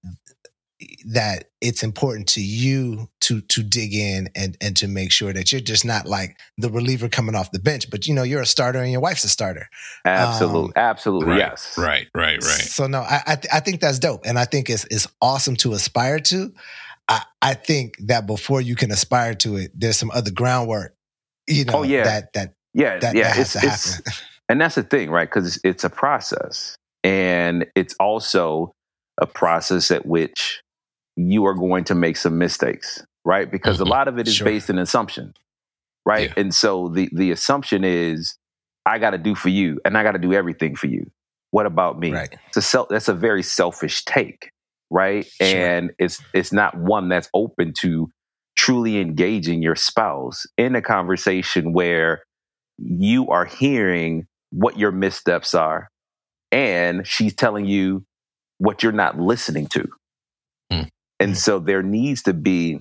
that it's important to you to to dig in and, and to make sure that you're just not like the reliever coming off the bench, but you know, you're a starter and your wife's a starter. Absolutely. Um, absolutely. Right, yes. Right, right, right. So no, I I, th- I think that's dope. And I think it's, it's awesome to aspire to. I, I think that before you can aspire to it, there's some other groundwork, you know, oh, yeah. that, that, yeah, that, yeah. that has it's, to happen. It's, and that's the thing, right? Because it's, it's a process, and it's also a process at which you are going to make some mistakes, right? Because mm-hmm. a lot of it is sure. based on assumption, right? Yeah. And so the, the assumption is, I got to do for you, and I got to do everything for you. What about me? Right. It's a self, that's a very selfish take, right? Sure. And it's it's not one that's open to truly engaging your spouse in a conversation where you are hearing what your missteps are, and she's telling you what you're not listening to. Mm. And so there needs to be,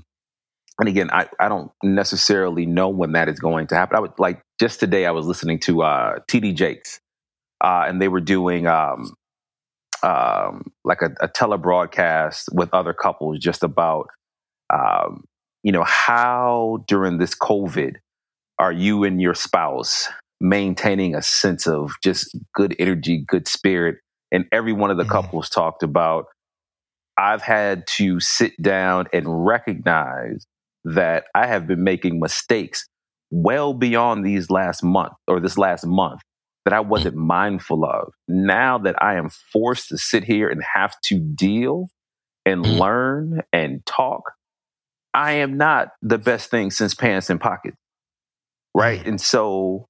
and again, I, I don't necessarily know when that is going to happen. I would like, just today I was listening to uh, T D Jakes uh, and they were doing um, um, like a, a telebroadcast with other couples just about, um, you know, how during this COVID are you and your spouse maintaining a sense of just good energy, good spirit? And every one of the mm. couples talked about, I've had to sit down and recognize that I have been making mistakes well beyond these last month or this last month that I wasn't mm. mindful of. Now that I am forced to sit here and have to deal and mm. learn and talk, I am not the best thing since pants in pockets. Right. Mm. And so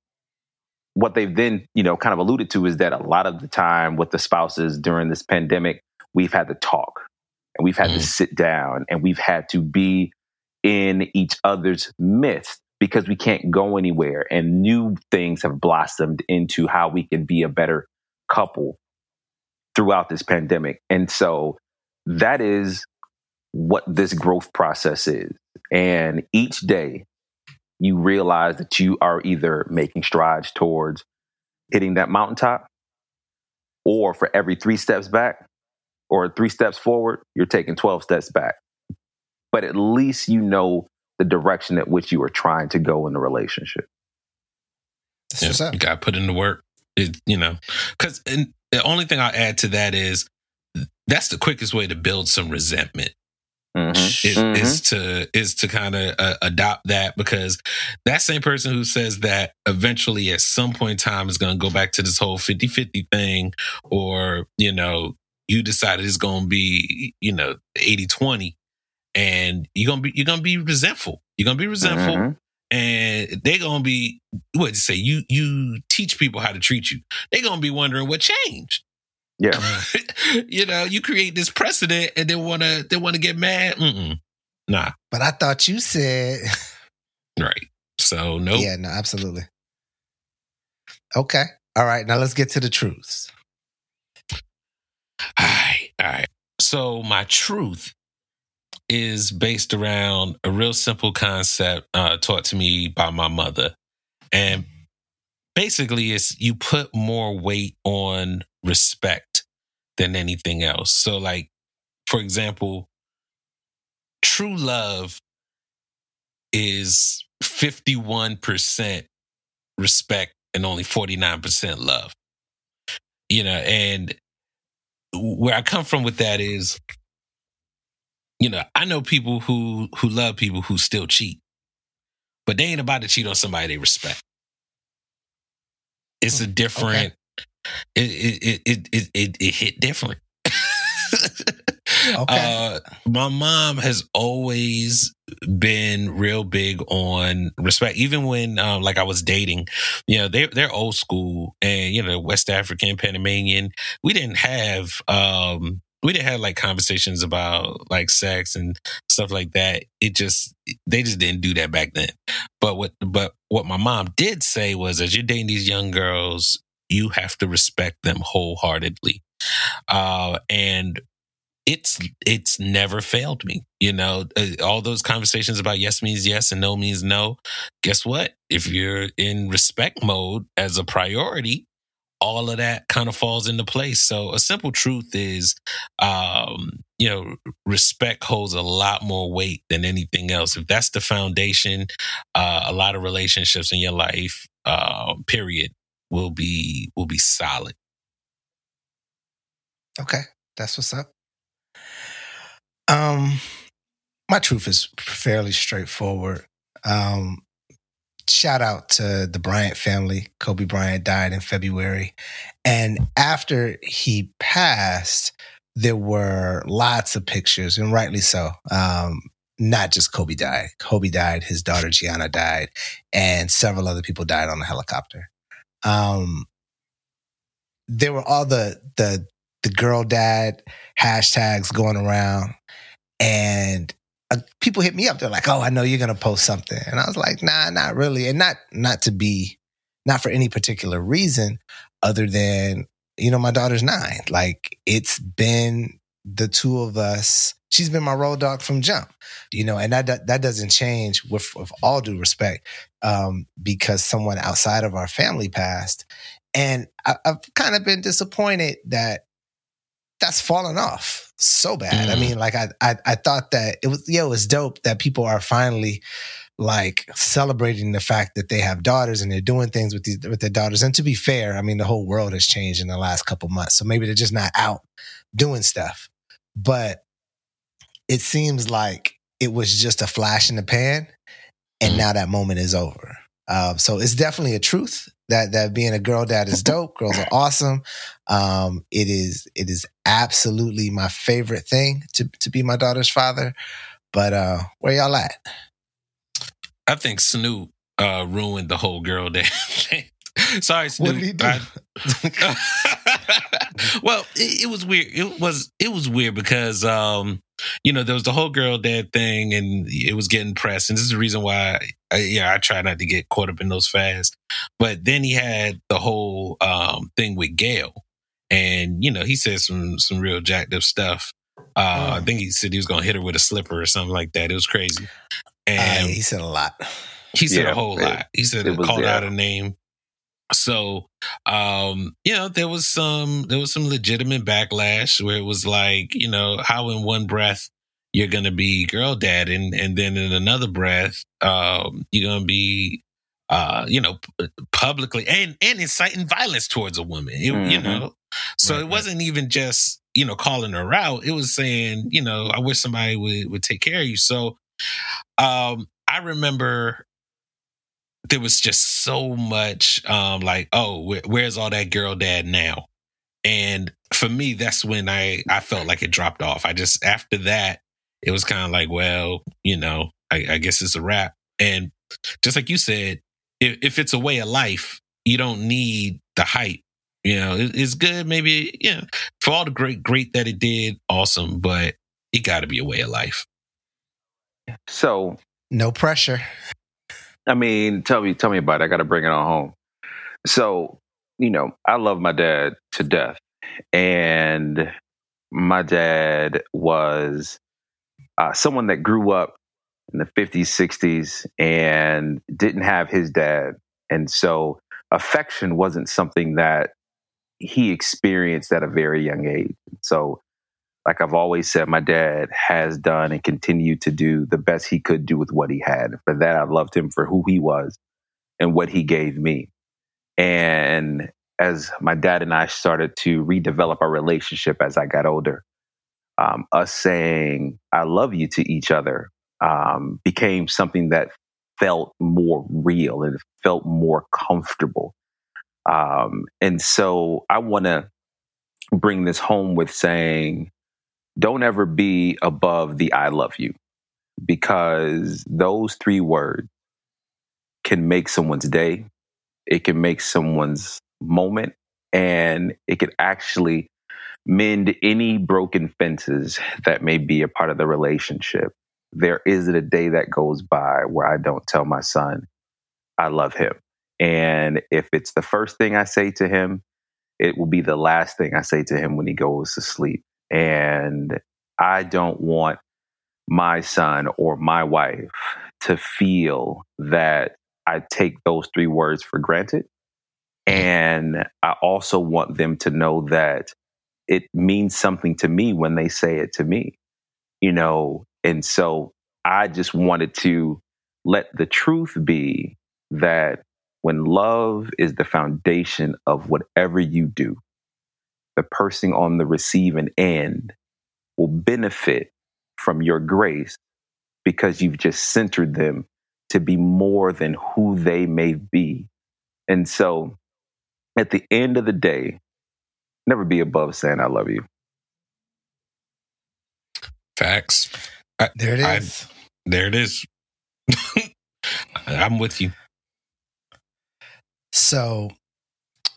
what they've then, you know, kind of alluded to is that a lot of the time with the spouses during this pandemic, we've had to talk. And we've had mm. to sit down, and we've had to be in each other's midst because we can't go anywhere. And new things have blossomed into how we can be a better couple throughout this pandemic. And so that is what this growth process is. And each day you realize that you are either making strides towards hitting that mountaintop, or for every three steps back, or three steps forward, you're taking twelve steps back. But at least you know the direction at which you are trying to go in the relationship. Yeah, you got to put in the work, it, you know. Because the only thing I'll add to that is that's the quickest way to build some resentment. Mm-hmm. It, mm-hmm. Is to is to kind of uh, adopt that, because that same person who says that eventually at some point in time is going to go back to this whole fifty-fifty thing, or, you know, you decided it's going to be, you know, eighty twenty, and you're going to be, you're going to be resentful. You're going to be resentful. Mm-hmm. and they're going to be, what did you say? You, you teach people how to treat you. They're going to be wondering what changed. Yeah. You know, you create this precedent and they want to, they want to get mad. Mm-mm. Nah. But I thought you said. Right. So no. Nope. Yeah, no, absolutely. Okay. All right. Now let's get to the truths. All right. All right. So my truth is based around a real simple concept uh, taught to me by my mother. And basically it's you put more weight on respect than anything else. So like, for example, true love is fifty-one percent respect and only forty-nine percent love. You know, and where I come from with that is, you know, I know people who, who love people who still cheat, but they ain't about to cheat on somebody they respect. It's a different, okay. it, it, it, it, it, it hit different. Okay. Uh, my mom has always been real big on respect. Even when, um, like I was dating, you know, they, they're old school and, you know, West African, Panamanian, we didn't have, um, we didn't have like conversations about like sex and stuff like that. It just, they just didn't do that back then. But what, but what my mom did say was, as you're dating these young girls, you have to respect them wholeheartedly. Uh, and, It's it's never failed me, you know. All those conversations about yes means yes and no means no. Guess what? If you're in respect mode as a priority, all of that kind of falls into place. So a simple truth is, um, you know, respect holds a lot more weight than anything else. If that's the foundation, uh, a lot of relationships in your life, uh, period, will be will be solid. Okay, that's what's up. Um, my truth is fairly straightforward. Um, shout out to the Bryant family. Kobe Bryant died in February. And after he passed, there were lots of pictures, and rightly so. Um, not just Kobe died. Kobe died, his daughter Gianna died, and several other people died on the helicopter. Um, there were all the, the, the girl dad hashtags going around, and uh, people hit me up. They're like, "Oh, I know you're gonna post something," and I was like, "Nah, not really," and not not to be, not for any particular reason, other than you know my daughter's nine. Like it's been the two of us. She's been my road dog from jump, you know, and that that doesn't change with, with all due respect, um, because someone outside of our family passed, and I, I've kind of been disappointed that. That's fallen off so bad. Mm. I mean, like I, I, I thought that it was, yeah, it was dope that people are finally like celebrating the fact that they have daughters and they're doing things with these, with their daughters. And to be fair, I mean, the whole world has changed in the last couple months, so maybe they're just not out doing stuff. But it seems like it was just a flash in the pan, and mm. now that moment is over. Um, so it's definitely a truth that that being a girl dad is dope. Girls are awesome. Um, it is it is absolutely my favorite thing to to be my daughter's father. But uh, where y'all at? I think Snoop uh, ruined the whole girl dad thing. Sorry, Snoop. What did he do? I, well, it, it was weird. It was it was weird because um, you know there was the whole girl dad thing, and it was getting pressed. And this is the reason why, I, yeah, I try not to get caught up in those fads. But then he had the whole um, thing with Gail, and you know he said some some real jacked up stuff. Uh, mm. I think he said he was gonna hit her with a slipper or something like that. It was crazy, and uh, he said a lot. He said yeah, a whole it, lot. He said it was, called yeah. out a name. So, um, you know, there was some there was some legitimate backlash where it was like, you know, how in one breath you're going to be girl dad and, and then in another breath, um, you're going to be, uh, you know, publicly and, and inciting violence towards a woman, it, mm-hmm. you know. So right, it wasn't right. even just, you know, calling her out. It was saying, you know, I wish somebody would, would take care of you. So um, I remember... there was just so much um, like, oh, wh- where's all that girl dad now? And for me, that's when I, I felt like it dropped off. I just, after that, it was kind of like, well, you know, I, I guess it's a wrap. And just like you said, if, if it's a way of life, you don't need the hype. You know, it, it's good. Maybe, yeah, for all the great, great that it did. Awesome. But it got to be a way of life. So no pressure. I mean, tell me, tell me about it. I got to bring it on home. So, you know, I love my dad to death, and my dad was uh, someone that grew up in the fifties, sixties and didn't have his dad. And so affection wasn't something that he experienced at a very young age. So like I've always said, my dad has done and continued to do the best he could do with what he had. For that, I loved him for who he was and what he gave me. And as my dad and I started to redevelop our relationship as I got older, um, us saying, I love you to each other um, became something that felt more real and felt more comfortable. Um, and so I want to bring this home with saying, don't ever be above the I love you, because those three words can make someone's day. It can make someone's moment, and it could actually mend any broken fences that may be a part of the relationship. There isn't a day that goes by where I don't tell my son I love him. And if it's the first thing I say to him, it will be the last thing I say to him when he goes to sleep. And I don't want my son or my wife to feel that I take those three words for granted. And I also want them to know that it means something to me when they say it to me, you know. And so I just wanted to let the truth be that when love is the foundation of whatever you do, the person on the receiving end will benefit from your grace because you've just centered them to be more than who they may be. And so at the end of the day, never be above saying, I love you. Facts. I, there it is. I, there it is. I'm with you. So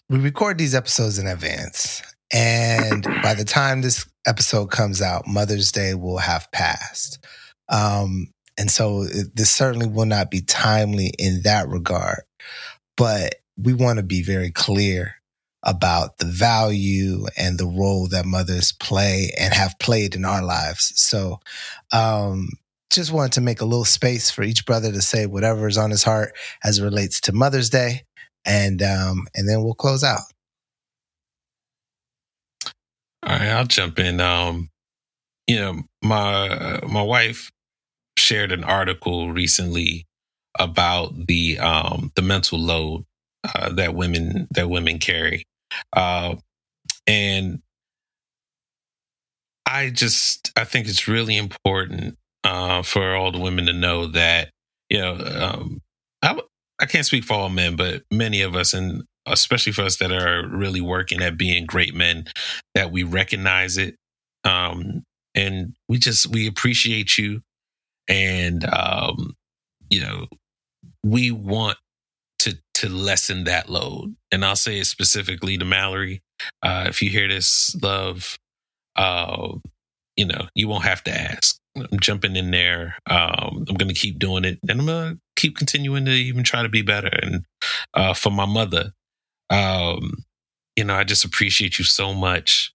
we record these episodes in advance. And by the time this episode comes out, Mother's Day will have passed. Um, and so it, this certainly will not be timely in that regard. But we want to be very clear about the value and the role that mothers play and have played in our lives. So um, just wanted to make a little space for each brother to say whatever is on his heart as it relates to Mother's Day. And um, and then we'll close out. All right, I'll jump in. Um, you know, my my wife shared an article recently about the um, the mental load uh, that women that women carry, uh, and I just I think it's really important uh, for all the women to know that, you know, um, I. I can't speak for all men, but many of us, and especially for us that are really working at being great men, that we recognize it. Um, and we just, we appreciate you. And, um, you know, we want to, to lessen that load. And I'll say it specifically to Mallory. Uh, if you hear this, love, uh, you know, you won't have to ask. I'm jumping in there. Um, I'm going to keep doing it, and I'm going to keep continuing to even try to be better. And uh, for my mother, um, you know, I just appreciate you so much.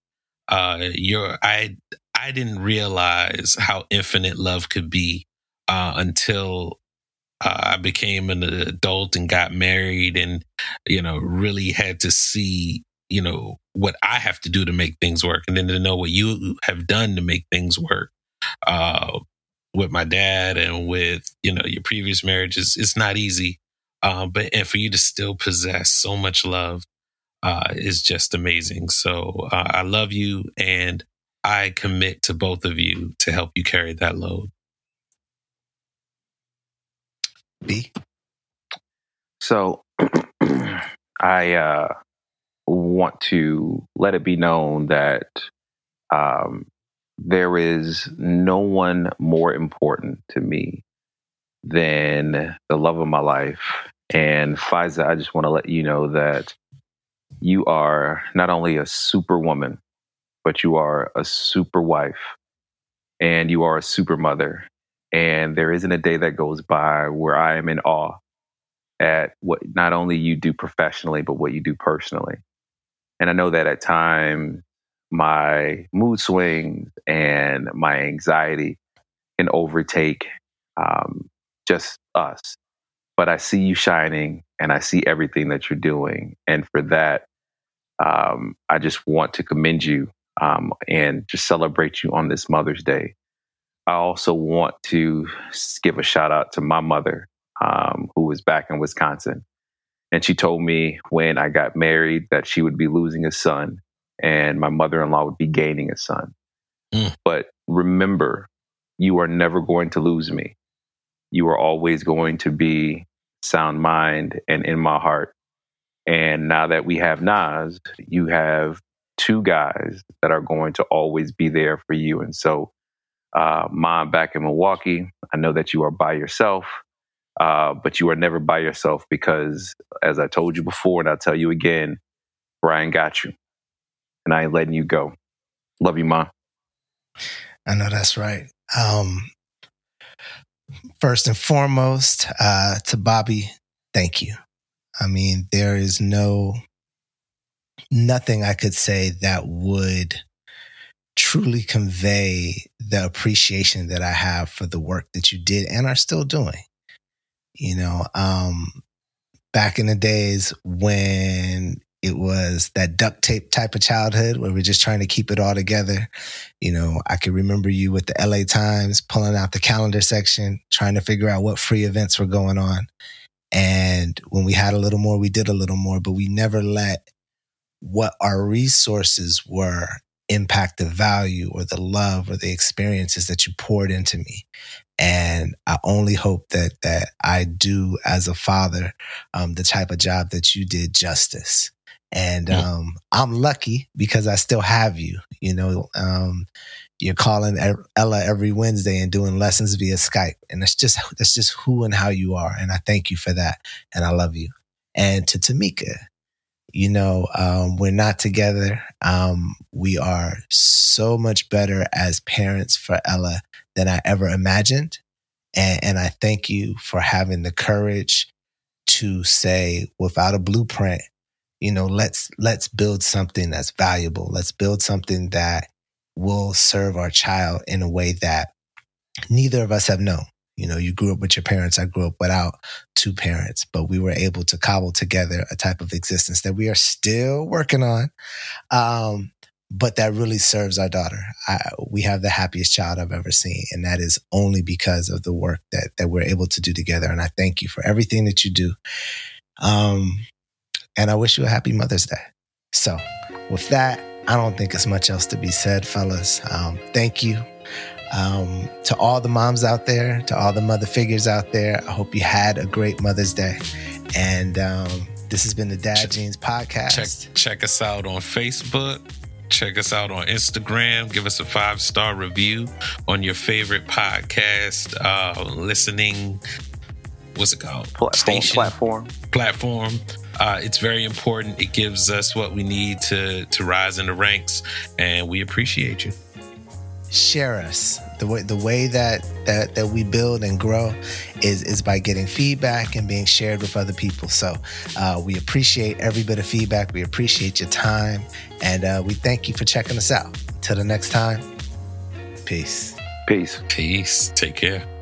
Uh, you're, I, I didn't realize how infinite love could be uh, until uh, I became an adult and got married, and, you know, really had to see, you know, what I have to do to make things work, and then to know what you have done to make things work. Uh, with my dad and with, you know, your previous marriages, it's not easy. Uh, but and for you to still possess so much love uh, is just amazing. So uh, I love you, and I commit to both of you to help you carry that load. B. So I uh, want to let it be known that um, there is no one more important to me than the love of my life. And Faiza, I just want to let you know that you are not only a superwoman, but you are a super wife and you are a super mother. And there isn't a day that goes by where I am in awe at what not only you do professionally, but what you do personally. And I know that at times my mood swings and my anxiety can overtake um, just us. But I see you shining and I see everything that you're doing. And for that, um, I just want to commend you um, and just celebrate you on this Mother's Day. I also want to give a shout out to my mother, um, who was back in Wisconsin. And she told me when I got married that she would be losing a son and my mother-in-law would be gaining a son. Mm. But remember, you are never going to lose me. You are always going to be sound mind and in my heart. And now that we have Nas, you have two guys that are going to always be there for you. And so, Uh, mom back in Milwaukee, I know that you are by yourself, uh, but you are never by yourself because, as I told you before, and I'll tell you again, Brian got you, and I ain't letting you go. Love you, Mom. I know that's right. Um, first and foremost, uh, to Bobby, thank you. I mean, there is no, nothing I could say that would truly convey the appreciation that I have for the work that you did and are still doing. You know, um, back in the days when it was that duct tape type of childhood where we're just trying to keep it all together, you know, I can remember you with the L A Times, pulling out the calendar section, trying to figure out what free events were going on. And when we had a little more, we did a little more, but we never let what our resources were impact the value or the love or the experiences that you poured into me. And I only hope that that I do as a father, um, the type of job that you did justice. And um, I'm lucky because I still have you. You know, um, you're calling Ella every Wednesday and doing lessons via Skype. And that's just, that's just who and how you are. And I thank you for that. And I love you. And to Tamika, you know, um, we're not together. Um, we are so much better as parents for Ella than I ever imagined. And, and I thank you for having the courage to say, without a blueprint, you know, let's, let's build something that's valuable. Let's build something that will serve our child in a way that neither of us have known. You know, you grew up with your parents. I grew up without two parents, but we were able to cobble together a type of existence that we are still working on, um, but that really serves our daughter. I, we have the happiest child I've ever seen, and that is only because of the work that that we're able to do together, and I thank you for everything that you do, um, and I wish you a happy Mother's Day. So with that, I don't think it's much else to be said, fellas. Um, thank you. Um, to all the moms out there, to all the mother figures out there, I hope you had a great Mother's Day. And um, this has been the Dad check, Jeans Podcast. Check, check us out on Facebook. Check us out on Instagram. Give us a five-star review on your favorite podcast uh, listening. What's it called? Pl- Station. Platform. Platform. Uh, it's very important. It gives us what we need to to rise in the ranks, and we appreciate you. Share us. The way the way that, that that we build and grow is is by getting feedback and being shared with other people. So uh, we appreciate every bit of feedback. We appreciate your time, and uh, we thank you for checking us out. Till the next time, peace. Peace. Peace. Take care.